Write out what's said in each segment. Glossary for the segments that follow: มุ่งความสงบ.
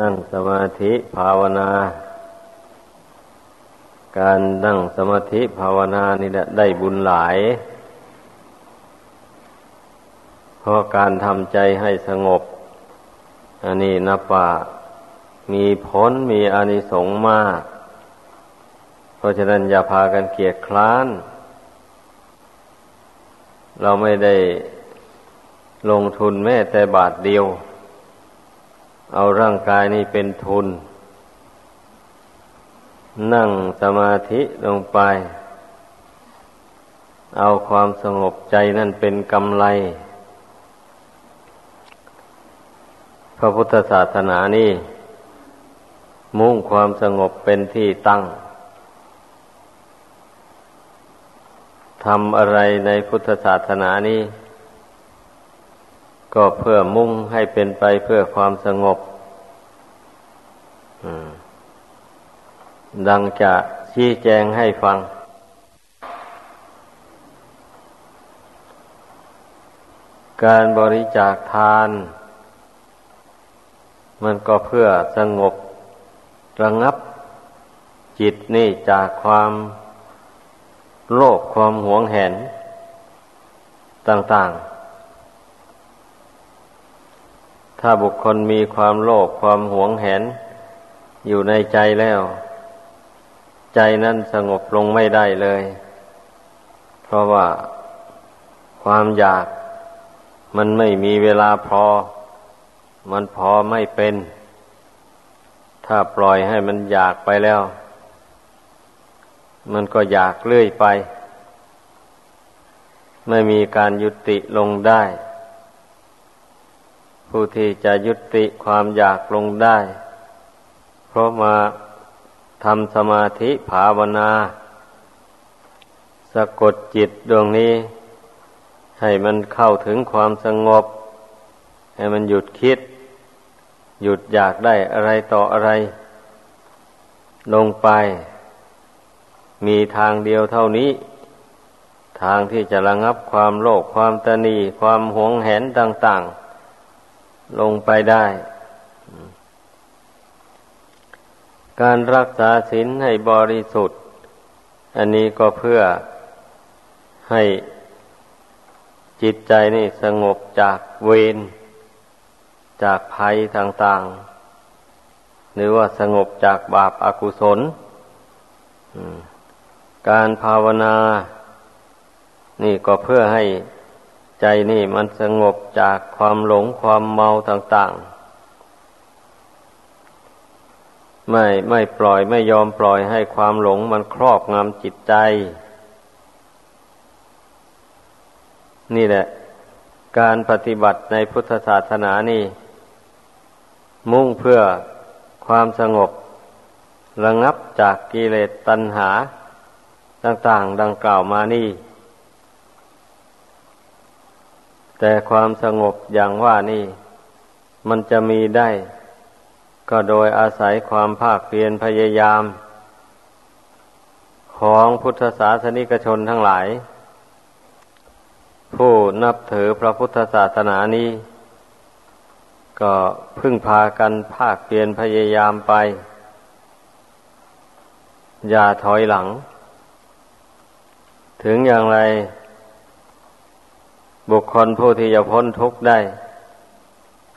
นั่งสมาธิภาวนาการนั่งสมาธิภาวนานี่ได้บุญหลายเพราะการทำใจให้สงบอันนี้นับว่ามีผลมีอานิสงส์มากเพราะฉะนั้นอย่าพากันเกียจคร้านเราไม่ได้ลงทุนแม้แต่บาทเดียวเอาร่างกายนี้เป็นทุนนั่งสมาธิลงไปเอาความสงบใจนั่นเป็นกำไรพระพุทธศาสนานี่มุ่งความสงบเป็นที่ตั้งทำอะไรในพุทธศาสนานี้ก็เพื่อมุ่งให้เป็นไปเพื่อความสงบดังจะชี้แจงให้ฟังการบริจาคทานมันก็เพื่อสงบระงับจิตนี่จากความโลภความหวงแหนต่างๆถ้าบุคคลมีความโลภความหวงแหนอยู่ในใจแล้วใจนั้นสงบลงไม่ได้เลยเพราะว่าความอยากมันไม่มีเวลาพอมันพอไม่เป็นถ้าปล่อยให้มันอยากไปแล้วมันก็อยากเรื่อยไปไม่มีการยุติลงได้ผู้ที่จะยุติความอยากลงได้เพราะมาทำสมาธิภาวนาสะกดจิตดวงนี้ให้มันเข้าถึงความสงบให้มันหยุดคิดหยุดอยากได้อะไรต่ออะไรลงไปมีทางเดียวเท่านี้ทางที่จะระงับความโลภความตณีความหวงแหนต่างๆลงไปได้การรักษาศีลให้บริสุทธิ์อันนี้ก็เพื่อให้จิตใจนี่สงบจากเวรจากภัยต่างๆหรือว่าสงบจากบาปอกุศลการภาวนานี่ก็เพื่อให้ใจนี่มันสงบจากความหลงความเมาต่างๆไม่ปล่อยไม่ยอมปล่อยให้ความหลงมันครอบงำจิตใจนี่แหละการปฏิบัติในพุทธศาสนานี่มุ่งเพื่อความสงบระงับจากกิเลสตัณหาต่างๆดังกล่าวมานี่แต่ความสงบอย่างว่านี่มันจะมีได้ก็โดยอาศัยความภาคเพียรพยายามของพุทธศาสนิกชนทั้งหลายผู้นับถือพระพุทธศาสนานี้ก็พึ่งพากันภาคเพียรพยายามไปอย่าถอยหลังถึงอย่างไรบุคคลผู้ที่จะพ้นทุกข์ได้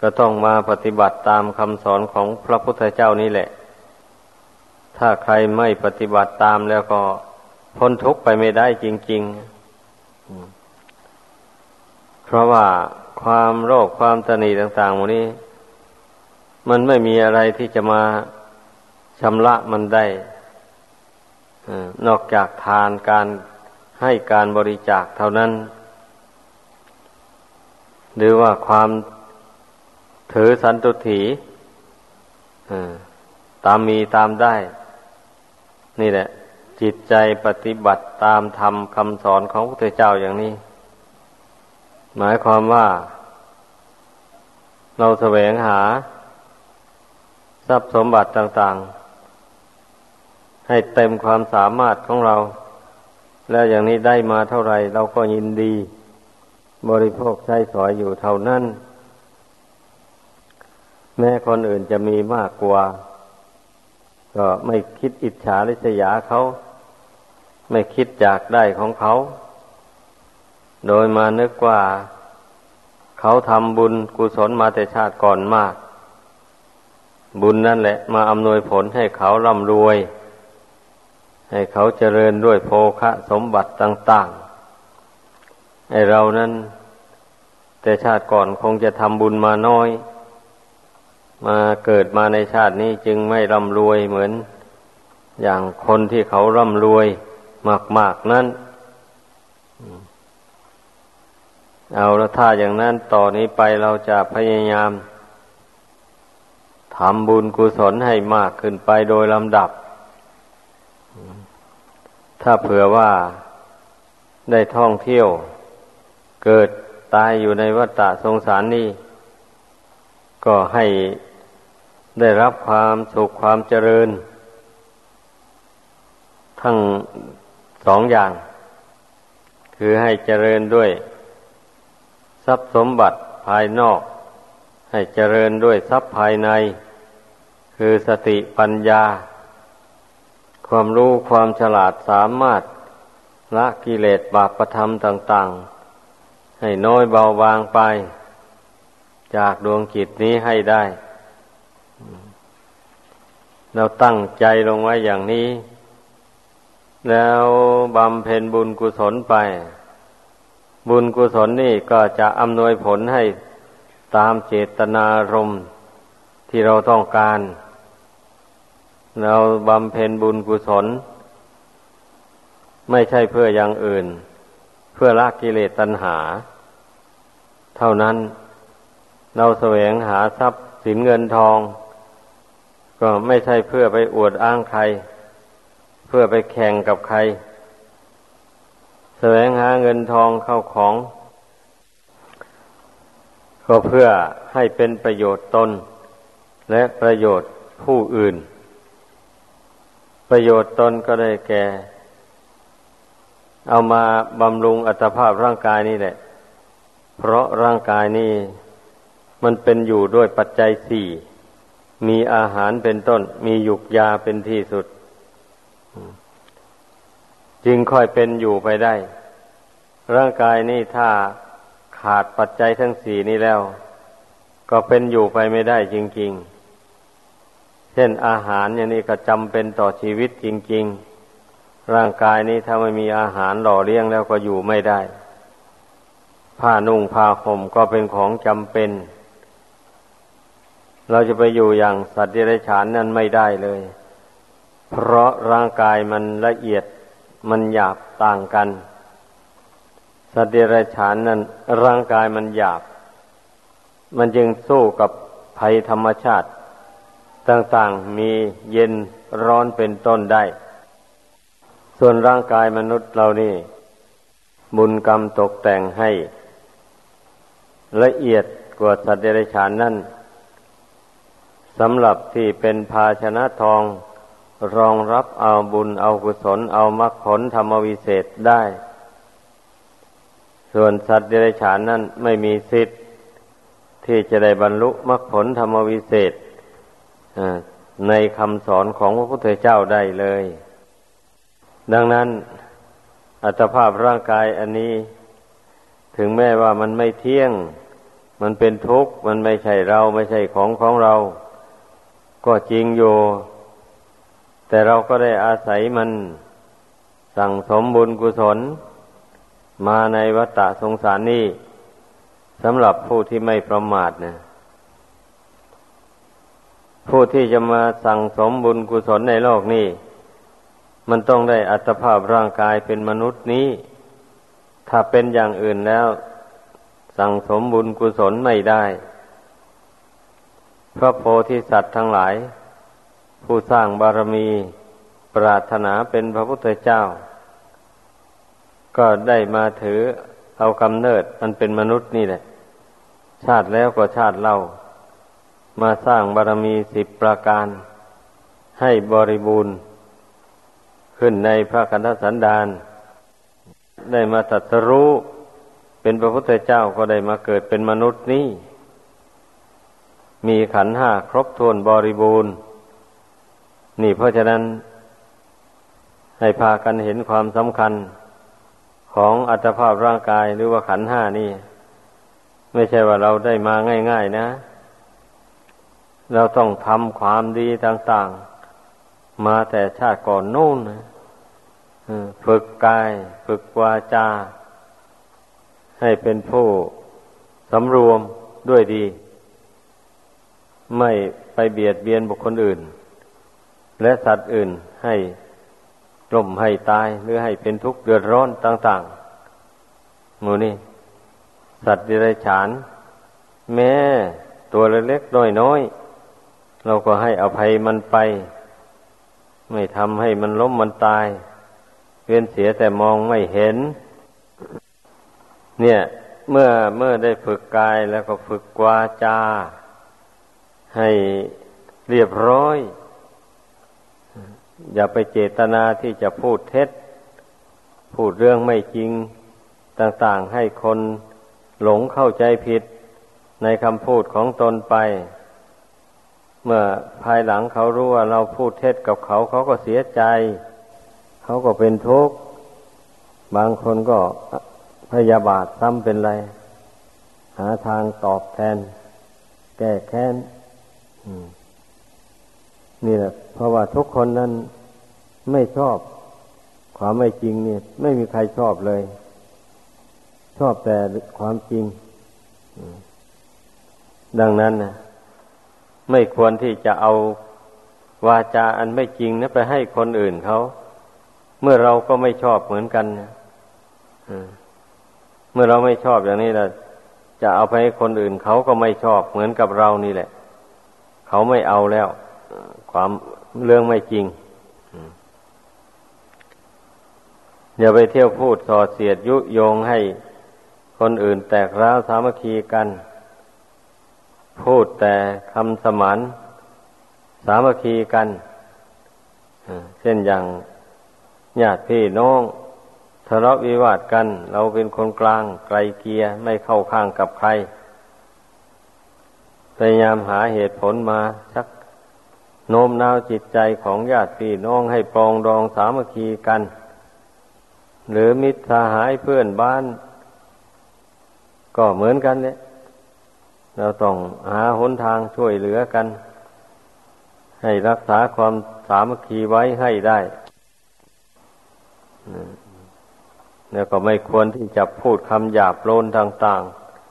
ก็ต้องมาปฏิบัติตามคำสอนของพระพุทธเจ้านี่แหละถ้าใครไม่ปฏิบัติตามแล้วก็พ้นทุกข์ไปไม่ได้จริงๆเพราะว่าความโรคความตณีต่างๆพวกนี้มันไม่มีอะไรที่จะมาชำระมันได้นอกจากทานการให้การบริจาคเท่านั้นหรือว่าความถือสันตุถีตามมีตามได้นี่แหละจิตใจปฏิบัติตามธรรมคำสอนของพระพุทธเจ้าอย่างนี้หมายความว่าเราแสวงหาทรัพย์สมบัติต่างๆให้เต็มความสามารถของเราแล้วอย่างนี้ได้มาเท่าไหร่เราก็ยินดีบริโภคใช้สอยอยู่เท่านั้น แม้คนอื่นจะมีมากกว่าก็ไม่คิดอิจฉาริษยาเขาไม่คิดอยากได้ของเขาโดยมานึกว่าเขาทำบุญกุศลมาแต่ชาติก่อนมากบุญนั่นแหละมาอำนวยผลให้เขาร่ำรวยให้เขาเจริญด้วยโภคะสมบัติต่างๆไอ้เรานั้นแต่ชาติก่อนคงจะทำบุญมาน้อยมาเกิดมาในชาตินี้จึงไม่ร่ำรวยเหมือนอย่างคนที่เขาร่ำรวยมากๆนั้นเอาละถ้าอย่างนั้นต่อนี้ไปเราจะพยายามทำบุญกุศลให้มากขึ้นไปโดยลำดับถ้าเผื่อว่าได้ท่องเที่ยวเกิดตายอยู่ในวัฏสงสารนี้ก็ให้ได้รับความสุขความเจริญทั้งสองอย่างคือให้เจริญด้วยทรัพย์สมบัติภายนอกให้เจริญด้วยทรัพย์ภายในคือสติปัญญาความรู้ความฉลาดสามารถละกิเลสบาปธรรมต่างๆให้น้อยเบาบางไปจากดวงจิตนี้ให้ได้เราตั้งใจลงไว้อย่างนี้แล้วบำเพ็ญบุญกุศลไปบุญกุศลนี่ก็จะอำนวยผลให้ตามเจตนารมณ์ที่เราต้องการเราบำเพ็ญบุญกุศลไม่ใช่เพื่ออย่างอื่นเพื่อละกิเลสตัณหาเท่านั้นเราแสวงหาทรัพย์สินเงินทองก็ไม่ใช่เพื่อไปอวดอ้างใครเพื่อไปแข่งกับใครแสวงหาเงินทองเข้าของก็เพื่อให้เป็นประโยชน์ตนและประโยชน์ผู้อื่นประโยชน์ตนก็ได้แก่เอามาบำรุงอัตภาพร่างกายนี่แหละเพราะร่างกายนี่มันเป็นอยู่ด้วยปัจจัยสี่มีอาหารเป็นต้นมียุกยาเป็นที่สุดจึงค่อยเป็นอยู่ไปได้ร่างกายนี่ถ้าขาดปัจจัยทั้งสี่นี้แล้วก็เป็นอยู่ไปไม่ได้จริงๆเช่นอาหารอย่างนี้ก็จำเป็นต่อชีวิตจริงๆร่างกายนี้ถ้าไม่มีอาหารหล่อเลี้ยงแล้วก็อยู่ไม่ได้ผ้านุ่งผ้าห่มก็เป็นของจำเป็นเราจะไปอยู่อย่างสัตว์เดรัจฉานนั่นไม่ได้เลยเพราะร่างกายมันละเอียดมันหยาบต่างกันสัตว์เดรัจฉานนั้นร่างกายมันหยาบมันจึงสู้กับภัยธรรมชาติต่างๆมีเย็นร้อนเป็นต้นได้ส่วนร่างกายมนุษย์เรานี่บุญกรรมตกแต่งให้ละเอียดกว่าสัตว์เดรัจฉานนั่นสำหรับที่เป็นภาชนะทองรองรับเอาบุญเอากุศลเอามรรคผลธรรมวิเศษได้ส่วนสัตว์เดรัจฉานนั้นไม่มีสิทธิ์ที่จะได้บรรลุมรรคผลธรรมวิเศษในคำสอนของพระพุทธเจ้าได้เลยดังนั้นอัตภาพร่างกายอันนี้ถึงแม้ว่ามันไม่เที่ยงมันเป็นทุกข์มันไม่ใช่เราไม่ใช่ของเราก็จริงอยู่แต่เราก็ได้อาศัยมันสั่งสมบุญกุศลมาในวัฏสงสารนี้สำหรับผู้ที่ไม่ประมาทนะผู้ที่จะมาสั่งสมบุญกุศลในโลกนี้มันต้องได้อัตภาพร่างกายเป็นมนุษย์นี้ถ้าเป็นอย่างอื่นแล้วสั่งสมบุญกุศลไม่ได้พระโพธิสัตว์ทั้งหลายผู้สร้างบารมีปรารถนาเป็นพระพุทธเจ้าก็ได้มาถือเอากำเนิดมันเป็นมนุษย์นี่แหละชาติแล้วก็ชาติเล่ามาสร้างบารมี10ประการให้บริบูรณ์ขึ้นในพระคันธสันดานได้มาตรัสรู้เป็นพระพุทธเจ้าก็ได้มาเกิดเป็นมนุษย์นี้ มีขันธ์ห้าครบถ้วนบริบูรณ์นี่เพราะฉะนั้นให้พากันเห็นความสำคัญของอัตภาพร่างกายหรือว่าขันธ์ห้านี่ไม่ใช่ว่าเราได้มาง่ายๆนะเราต้องทำความดีต่างๆมาแต่ชาติก่อนนู่นฝึกกายฝึกวาจาให้เป็นผู้สำรวมด้วยดีไม่ไปเบียดเบียนบุคคลอื่นและสัตว์อื่นให้ล้มให้ตายหรือให้เป็นทุกข์เดือดร้อนต่างๆหมู่นี้สัตว์เดรัจฉานแม้ตัวเล็กๆน้อยๆเราก็ให้อภัยมันไปไม่ทำให้มันล้มมันตายเว้นเสียแต่มองไม่เห็นเนี่ยเมื่อได้ฝึกกายแล้วก็ฝึกวาจาให้เรียบร้อยอย่าไปเจตนาที่จะพูดเท็จพูดเรื่องไม่จริงต่างๆให้คนหลงเข้าใจผิดในคำพูดของตนไปเมื่อภายหลังเขารู้ว่าเราพูดเท็จกับเขาเขาก็เสียใจเขาก็เป็นทุกข์บางคนก็พยาบาทซ้ำเป็นไรหาทางตอบแทนแก้แค้นนี่แหละเพราะว่าทุกคนนั้นไม่ชอบความไม่จริงนี่ไม่มีใครชอบเลยชอบแต่ความจริงดังนั้นนะไม่ควรที่จะเอาวาจาอันไม่จริงนะไปให้คนอื่นเขาเมื่อเราก็ไม่ชอบเหมือนกันนะเมื่อเราไม่ชอบอย่างนี้ล่ะจะเอาไปให้คนอื่นเขาก็ไม่ชอบเหมือนกับเรานี่แหละเขาไม่เอาแล้วความเรื่องไม่จริงอย่าไปเที่ยวพูดส่อเสียดยุยงให้คนอื่นแตกร้าวสามัคคีกันพูดแต่คำสมานสามัคคีกันเช่นอย่างญาติพี่น้องทะเลาะวิวาทกันเราเป็นคนกลางไกลเกลี่ยไม่เข้าข้างกับใครพยายามหาเหตุผลมาชักโน้มน้าวจิตใจของญาติพี่น้องให้ปรองดองสามัคคีกันหรือมิตรสหายเพื่อนบ้านก็เหมือนกันเนี่ยเราต้องหาหนทางช่วยเหลือกันให้รักษาความสามัคคีไว้ให้ได้แล้วก็ไม่ควรที่จะพูดคำหยาบโลนต่าง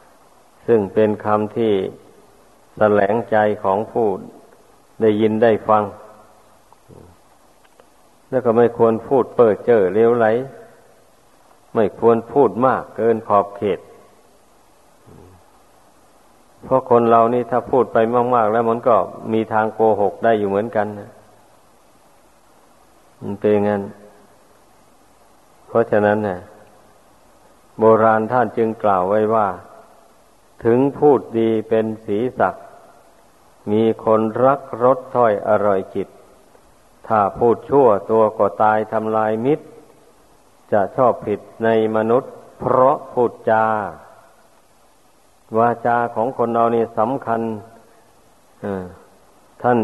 ๆซึ่งเป็นคำที่แสลงใจของผู้ได้ยินได้ฟังแล้วก็ไม่ควรพูดเพ้อเจ้อเลวไหลไม่ควรพูดมากเกินขอบเขตเพราะคนเรานี่ถ้าพูดไปมากๆแล้วมันก็มีทางโกหกได้อยู่เหมือนกันนะมันเป็นงั้นเพราะฉะนั้นนะโบราณท่านจึงกล่าวไว้ว่าถึงพูดดีเป็นศีรษะมีคนรักรสถ้อยอร่อยจิตถ้าพูดชั่วตัวก็ตายทำลายมิตรจะชอบผิดในมนุษย์เพราะพูดจาวาจาของคนเรานี่สำคัญท่าน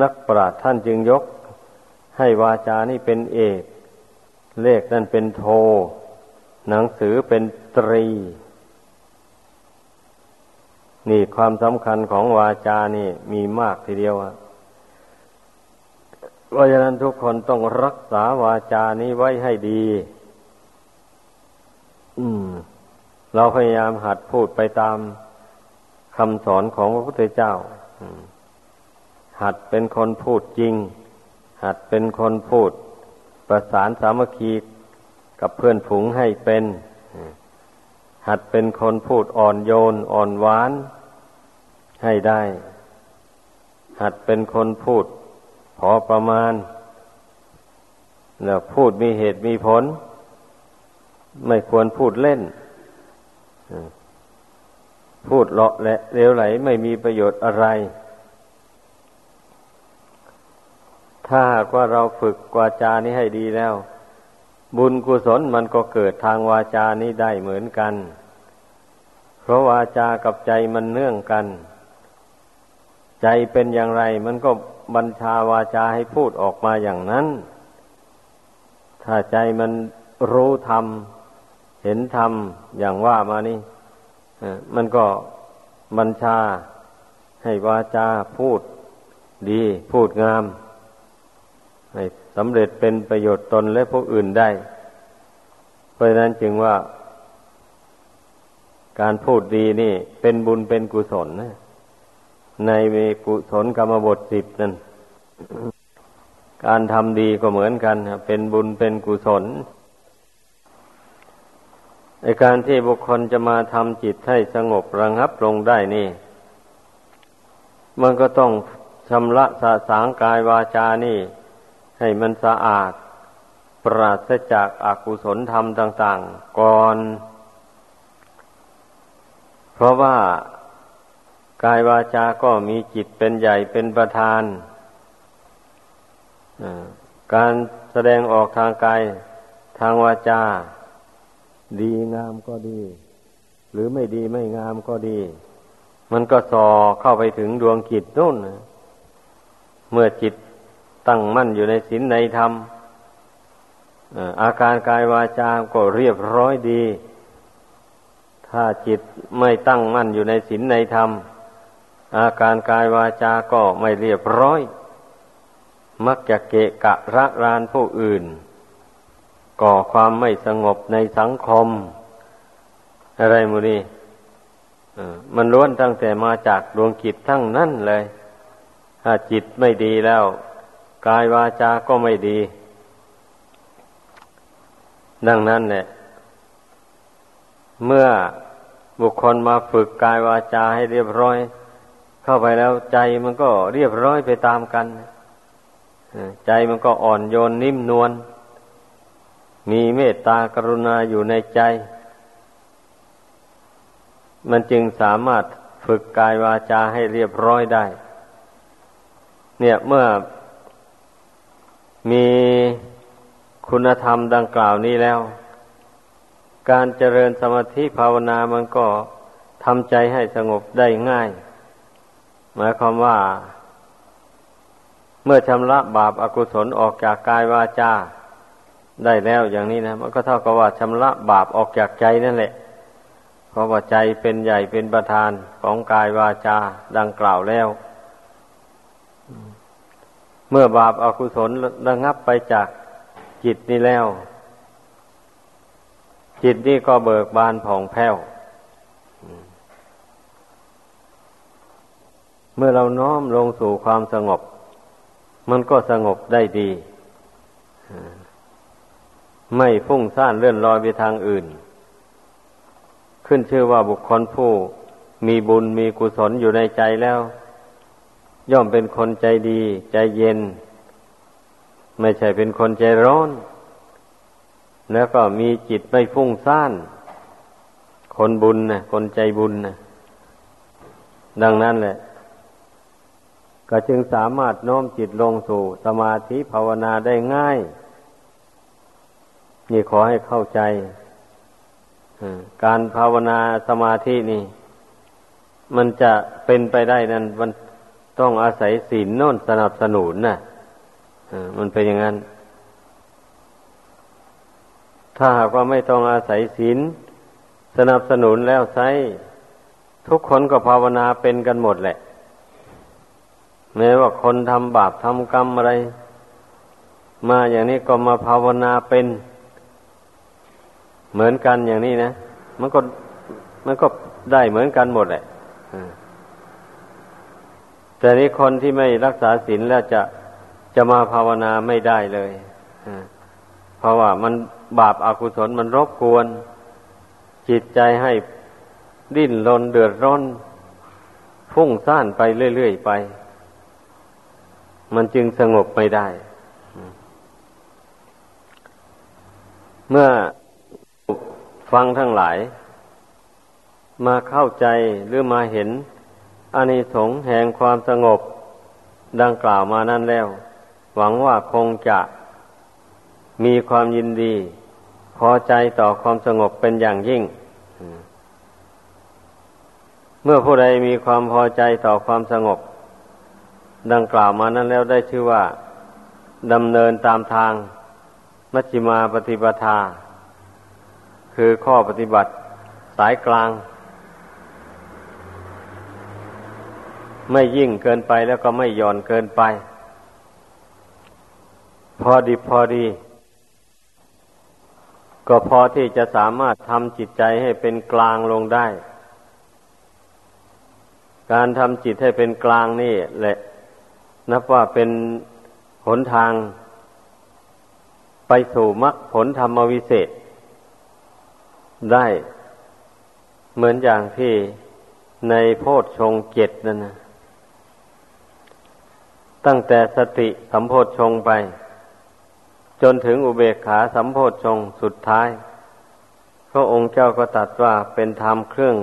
นักปราชญ์ท่านจึงยกให้วาจานี่เป็นเอกเลขนั่นเป็นโทหนังสือเป็นตรีนี่ความสำคัญของวาจานี่มีมากทีเดียวเพราะฉะนั้นทุกคนต้องรักษาวาจานี้ไว้ให้ดีเราพยายามหัดพูดไปตามคำสอนของพระพุทธเจ้าหัดเป็นคนพูดจริงหัดเป็นคนพูดประสานสามัคคีกับเพื่อนฝูงให้เป็นหัดเป็นคนพูดอ่อนโยนอ่อนหวานให้ได้หัดเป็นคนพูดพอประมาณแล้วพูดมีเหตุมีผลไม่ควรพูดเล่นพูดเลาะและเลวไหลไม่มีประโยชน์อะไรถ้าหากว่าเราฝึกวาจานี้ให้ดีแล้วบุญกุศลมันก็เกิดทางวาจานี้ได้เหมือนกันเพราะวาจากับใจมันเนื่องกัน ใจเป็นอย่างไรมันก็บัญชาวาจาให้พูดออกมาอย่างนั้นถ้าใจมันรู้ธรรมเห็นธรรมอย่างว่ามานี่มันก็บัญชาให้วาจาพูดดีพูดงามให้สำเร็จเป็นประโยชน์ตนและผู้อื่นได้เพราะฉะนั้นจึงว่าการพูดดีนี่เป็นบุญเป็นกุศลนะในเวกุศลกรรมบท10นั่น การทำดีก็เหมือนกันเป็นบุญเป็นกุศลในการที่บุคคลจะมาทำจิตให้สงบระงับลงได้นี่มันก็ต้องชำระสะสางกายวาจานี่ให้มันสะอาดปราศจากอกุศลธรรมต่างๆก่อนเพราะว่ากายวาจาก็มีจิตเป็นใหญ่เป็นประธานการแสดงออกทางกายทางวาจาดีงามก็ดีหรือไม่ดีไม่งามก็ดีมันก็ส่อเข้าไปถึงดวงจิตนู่นเมื่อจิตตั้งมั่นอยู่ในศีลในธรรมอาการกายวาจาก็เรียบร้อยดีถ้าจิตไม่ตั้งมั่นอยู่ในศีลในธรรมอาการกายวาจาก็ไม่เรียบร้อยมักจะเกะกะระรานผู้อื่นก่อความไม่สงบในสังคมอะไรหมดนี่มันล้วนตั้งแต่มาจากดวงจิตทั้งนั้นเลยถ้าจิตไม่ดีแล้วกายวาจาก็ไม่ดีดังนั้นแหละเมื่อบุคคลมาฝึกกายวาจาให้เรียบร้อยเข้าไปแล้วใจมันก็เรียบร้อยไปตามกันใจมันก็อ่อนโยนนิ่มนวลมีเมตตากรุณาอยู่ในใจมันจึงสามารถฝึกกายวาจาให้เรียบร้อยได้เนี่ยเมื่อมีคุณธรรมดังกล่าวนี้แล้วการเจริญสมาธิภาวนามันก็ทำใจให้สงบได้ง่ายหมายความว่าเมื่อชำระบาปอกุศลออกจากกายวาจาได้แล้วอย่างนี้นะมันก็เท่ากับว่าชำระบาปออกจากใจนั่นแหละเพราะว่าใจเป็นใหญ่เป็นประธานของกายวาจาดังกล่าวแล้วเมื่อบาปอกุศลระงับไปจากจิตนี้แล้วจิตนี้ก็เบิกบานผ่องแผ้วเมื่อเราน้อมลงสู่ความสงบมันก็สงบได้ดีไม่ฟุ้งซ่านเลื่อนลอยไปทางอื่นขึ้นชื่อว่าบุคคลผู้มีบุญมีกุศลอยู่ในใจแล้วย่อมเป็นคนใจดีใจเย็นไม่ใช่เป็นคนใจร้อนแล้วก็มีจิตไม่ฟุ้งซ่านคนบุญนะคนใจบุญนะดังนั้นแหละก็จึงสามารถโน้มจิตลงสู่สมาธิภาวนาได้ง่ายนี่ขอให้เข้าใจการภาวนาสมาธินี่มันจะเป็นไปได้นั้นมันต้องอาศัยศีลโน้นสนับสนุนนะมันเป็นอย่างนั้นถ้าหากว่าไม่ต้องอาศัยศีลสนับสนุนแล้วใช้ทุกคนก็ภาวนาเป็นกันหมดแหละแม้ว่าคนทำบาปทำกรรมอะไรมาอย่างนี้ก็มาภาวนาเป็นเหมือนกันอย่างนี้นะมันก็ได้เหมือนกันหมดแหละแต่นี้คนที่ไม่รักษาศีลแล้วจะมาภาวนาไม่ได้เลยเพราะว่ามันบาปอกุศลมันรบกวนจิตใจให้ดิ้นรนเดือดร้อนฟุ้งซ่านไปเรื่อยๆไปมันจึงสงบไม่ได้เมื่อฟังทั้งหลายมาเข้าใจหรือมาเห็นอานิสงส์แห่งความสงบดังกล่าวมานั้นแล้วหวังว่าคงจะมีความยินดีพอใจต่อความสงบเป็นอย่างยิ่งเมื่อผู้ใดมีความพอใจต่อความสงบ ดังกล่าวมานั้นแล้วได้ชื่อว่าดำเนินตามทางมัชฌิมาปฏิปทาคือข้อปฏิบัติสายกลางไม่ยิ่งเกินไปแล้วก็ไม่หย่อนเกินไปพอดีพอดีก็พอที่จะสามารถทำจิตใจให้เป็นกลางลงได้การทำจิตให้เป็นกลางนี่แหละนับว่าเป็นหนทางไปสู่มรรคผลธรรมวิเศษได้เหมือนอย่างที่ในโพชฌงค์เจ็ดนั่นนะตั้งแต่สติสัมโพชฌงค์ไปจนถึงอุเบกขาสัมโพชฌงค์สุดท้ายพระองค์เจ้าก็ตรัสว่าเป็นธรรมเครื่อง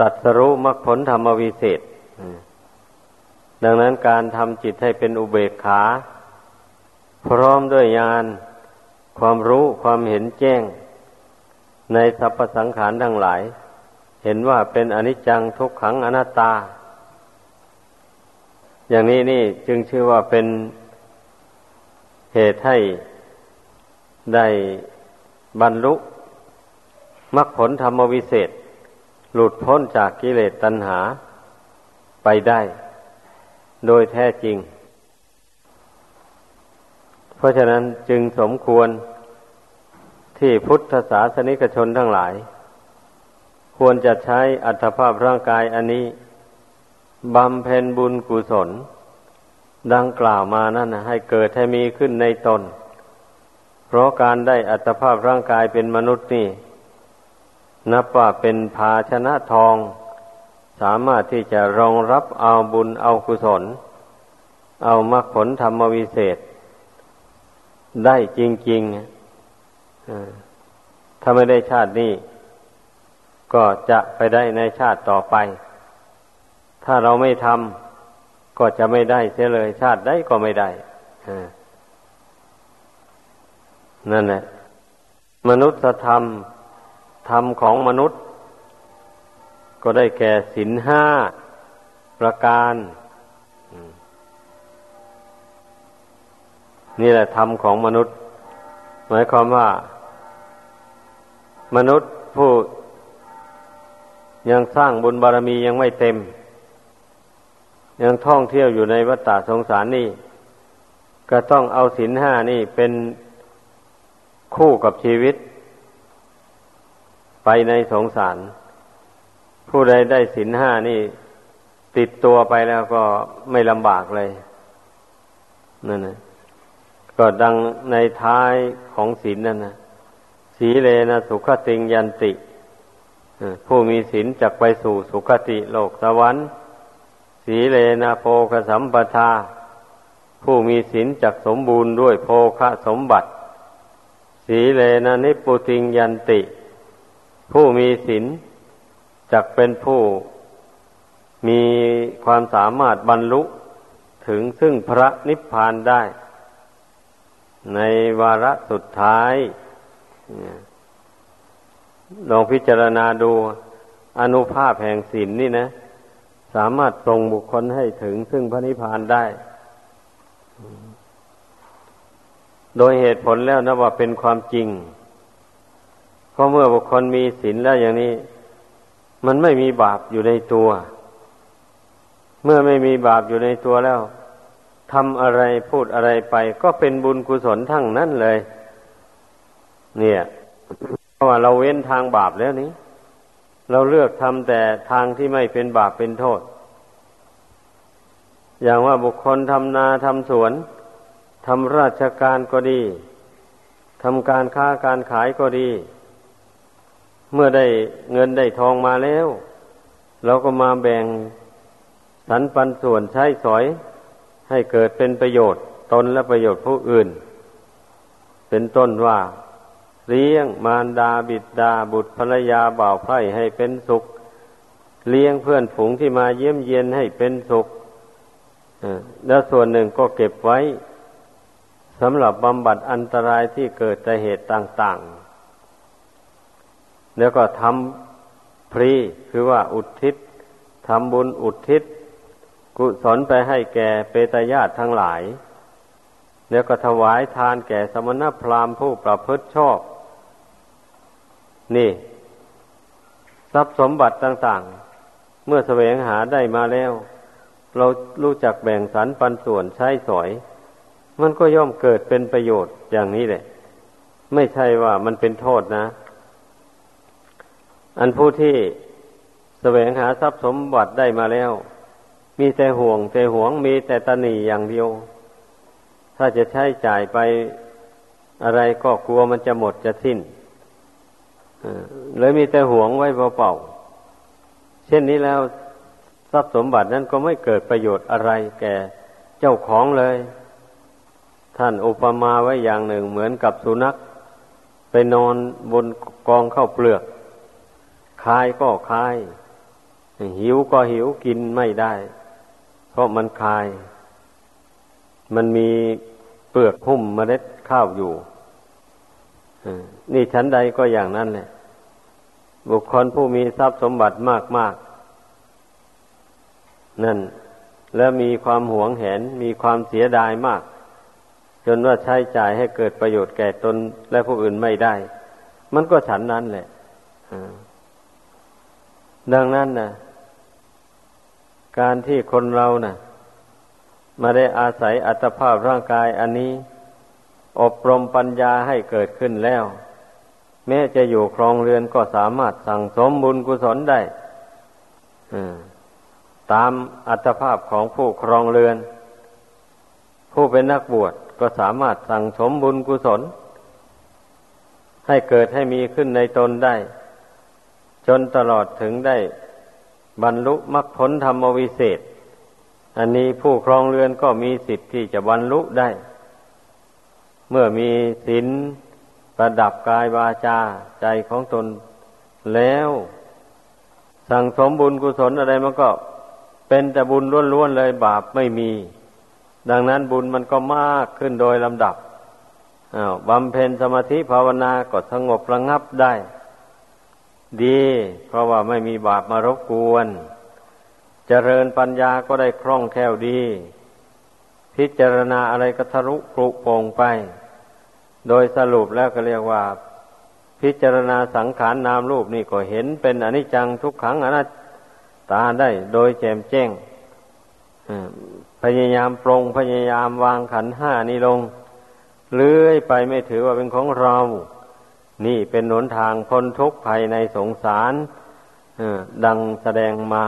ตรัสรู้มรรคผลธรรมวิเศษดังนั้นการทำจิตให้เป็นอุเบกขาพร้อมด้วยญาณความรู้ความเห็นแจ้งในสรรพสังขารทั้งหลายเห็นว่าเป็นอนิจจังทุกขังอนัตตาอย่างนี้นี่จึงชื่อว่าเป็นเหตุให้ได้บรรลุมรรคผลธรรมวิเศษหลุดพ้นจากกิเลสตัณหาไปได้โดยแท้จริงเพราะฉะนั้นจึงสมควรที่พุทธศาสนิกชนทั้งหลายควรจะใช้อัตภาพร่างกายอันนี้บำเพ็ญบุญกุศลดังกล่าวมานั่นให้เกิดให้มีขึ้นในตนเพราะการได้อัตภาพร่างกายเป็นมนุษย์นี่นับว่าเป็นภาชนะทองสามารถที่จะรองรับเอาบุญเอากุศลเอามรรคผลธรรมวิเศษได้จริงๆถ้าไม่ได้ชาตินี้ก็จะไปได้ในชาติต่อไปถ้าเราไม่ทำก็จะไม่ได้เสียเลยชาติใดก็ไม่ได้นั่นแหละมนุษยธรรมธรรมของมนุษย์ก็ได้แก่ศีลห้าประการนี่แหละธรรมของมนุษย์หมายความว่ามนุษย์ผู้ยังสร้างบุญบารมียังไม่เต็มยังท่องเที่ยวอยู่ในวัฏสงสารนี่ก็ต้องเอาศีลห้านี่เป็นคู่กับชีวิตไปในสงสารผู้ใดได้ศีลห้านี่ติดตัวไปแล้วก็ไม่ลำบากเลยนั่นนะก็ดังในท้ายของศีลนั่นนะสีเลนะสุขติงยันติผู้มีศีลจักไปสู่สุคติโลกสวรรค์สีเลนะโภคสัมปทาผู้มีศีลจักสมบูรณ์ด้วยโภคสมบัติสีเลนะนิปุติงยันติผู้มีศีลจักเป็นผู้มีความสามารถบรรลุถึงซึ่งพระนิพพานได้ในวาระสุดท้ายลองพิจารณาดูอานุภาพแห่งศีลนี่นะสามารถทรงบุคคลให้ถึงซึ่งพระนิพพานได้โดยเหตุผลแล้วนะว่าเป็นความจริงเพราะเมื่อบุคคลมีศีลแล้วอย่างนี้มันไม่มีบาปอยู่ในตัวเมื่อไม่มีบาปอยู่ในตัวแล้วทำอะไรพูดอะไรไปก็เป็นบุญกุศลทั้งนั้นเลยเนี่ยเพราะว่าเราเว้นทางบาปแล้วนี้เราเลือกทำแต่ทางที่ไม่เป็นบาปเป็นโทษอย่างว่าบุคคลทำนาทำสวนทำราชการก็ดีทำการค้าการขายก็ดีเมื่อได้เงินได้ทองมาแล้วเราก็มาแบ่งสรรปันส่วนใช้สอยให้เกิดเป็นประโยชน์ตนและประโยชน์ผู้อื่นเป็นต้นว่าเลี้ยงมารดาบิดาบุตรภรรยาบ่าวไพร่ให้เป็นสุขเลี้ยงเพื่อนฝูงที่มาเยี่ยมเยียนให้เป็นสุขแล้วส่วนหนึ่งก็เก็บไว้สำหรับบำบัดอันตรายที่เกิดจากเหตุต่างๆแล้วก็ทำพรีคือว่าอุทิศทำบุญอุทิศ กุศลไปให้แก่เปตญาติทั้งหลายแล้วก็ถวายทานแก่สมณพราหมณ์ผู้ประพฤติชอบนี่ทรัพย์สมบัติต่างๆเมื่อแสวงหาได้มาแล้วเรารู้จักแบ่งสรรปันส่วนใช้สอยมันก็ย่อมเกิดเป็นประโยชน์อย่างนี้แหละไม่ใช่ว่ามันเป็นโทษนะอันผู้ที่แสวงหาทรัพย์สมบัติได้มาแล้วมีแต่ห่วงแต่หวงมีแต่ตนีอย่างเดียวถ้าจะใช้จ่ายไปอะไรก็กลัวมันจะหมดจะสิ้นเลยมีแต่หวงไว้เปล่าๆเช่นนี้แล้วทรัพย์สมบัตินั้นก็ไม่เกิดประโยชน์อะไรแก่เจ้าของเลยท่านอุปมาไว้อย่างหนึ่งเหมือนกับสุนัขไปนอนบนกองข้าวเปลือกคายก็คายหิวก็หิวกินไม่ได้เพราะมันคายมันมีเปลือกหุ้มเมล็ดข้าวอยู่นี่ชั้นใดก็อย่างนั้นแหละบุคคลผู้มีทรัพย์สมบัติมากๆนั่นแล้วมีความหวงแหนมีความเสียดายมากจนว่าใช้จ่ายให้เกิดประโยชน์แก่ตนและผู้อื่นไม่ได้มันก็ฉันนั้นแหละดังนั้นนะการที่คนเรานะมาได้อาศัยอัตภาพร่างกายอันนี้อบรมปัญญาให้เกิดขึ้นแล้วแม้จะอยู่ครองเรือนก็สามารถสั่งสมบุญกุศลได้ตามอัตภาพของผู้ครองเรือนผู้เป็นนักบวชก็สามารถสั่งสมบุญกุศลให้เกิดให้มีขึ้นในตนได้จนตลอดถึงได้บรรลุมรรคผลธรรมวิเศษอันนี้ผู้ครองเรือนก็มีสิทธิ์ที่จะบรรลุได้เมื่อมีศีลประดับกายวาจาใจของตนแล้วสั่งสมบุญกุศลอะไรมันก็เป็นแต่บุญล้วนๆเลยบาปไม่มีดังนั้นบุญมันก็มากขึ้นโดยลำดับบำเพ็ญสมาธิภาวนาก็สงบระงับได้ดีเพราะว่าไม่มีบาปมารบกวนเจริญปัญญาก็ได้คล่องแคล่วดีพิจารณาอะไรก็ทะลุปลุกโปร่งไปโดยสรุปแล้วก็เรียกว่าพิจารณาสังขารนามรูปนี่ก็เห็นเป็นอนิจจังทุกขังอนัตตาได้โดยแจ่มแจ้งพยายามปรงพยายามวางขันธ์ห้านี้ลงเลื้อยไปไม่ถือว่าเป็นของเรานี่เป็นหนทางพ้นทุกข์ภายในสงสารดังแสดงมา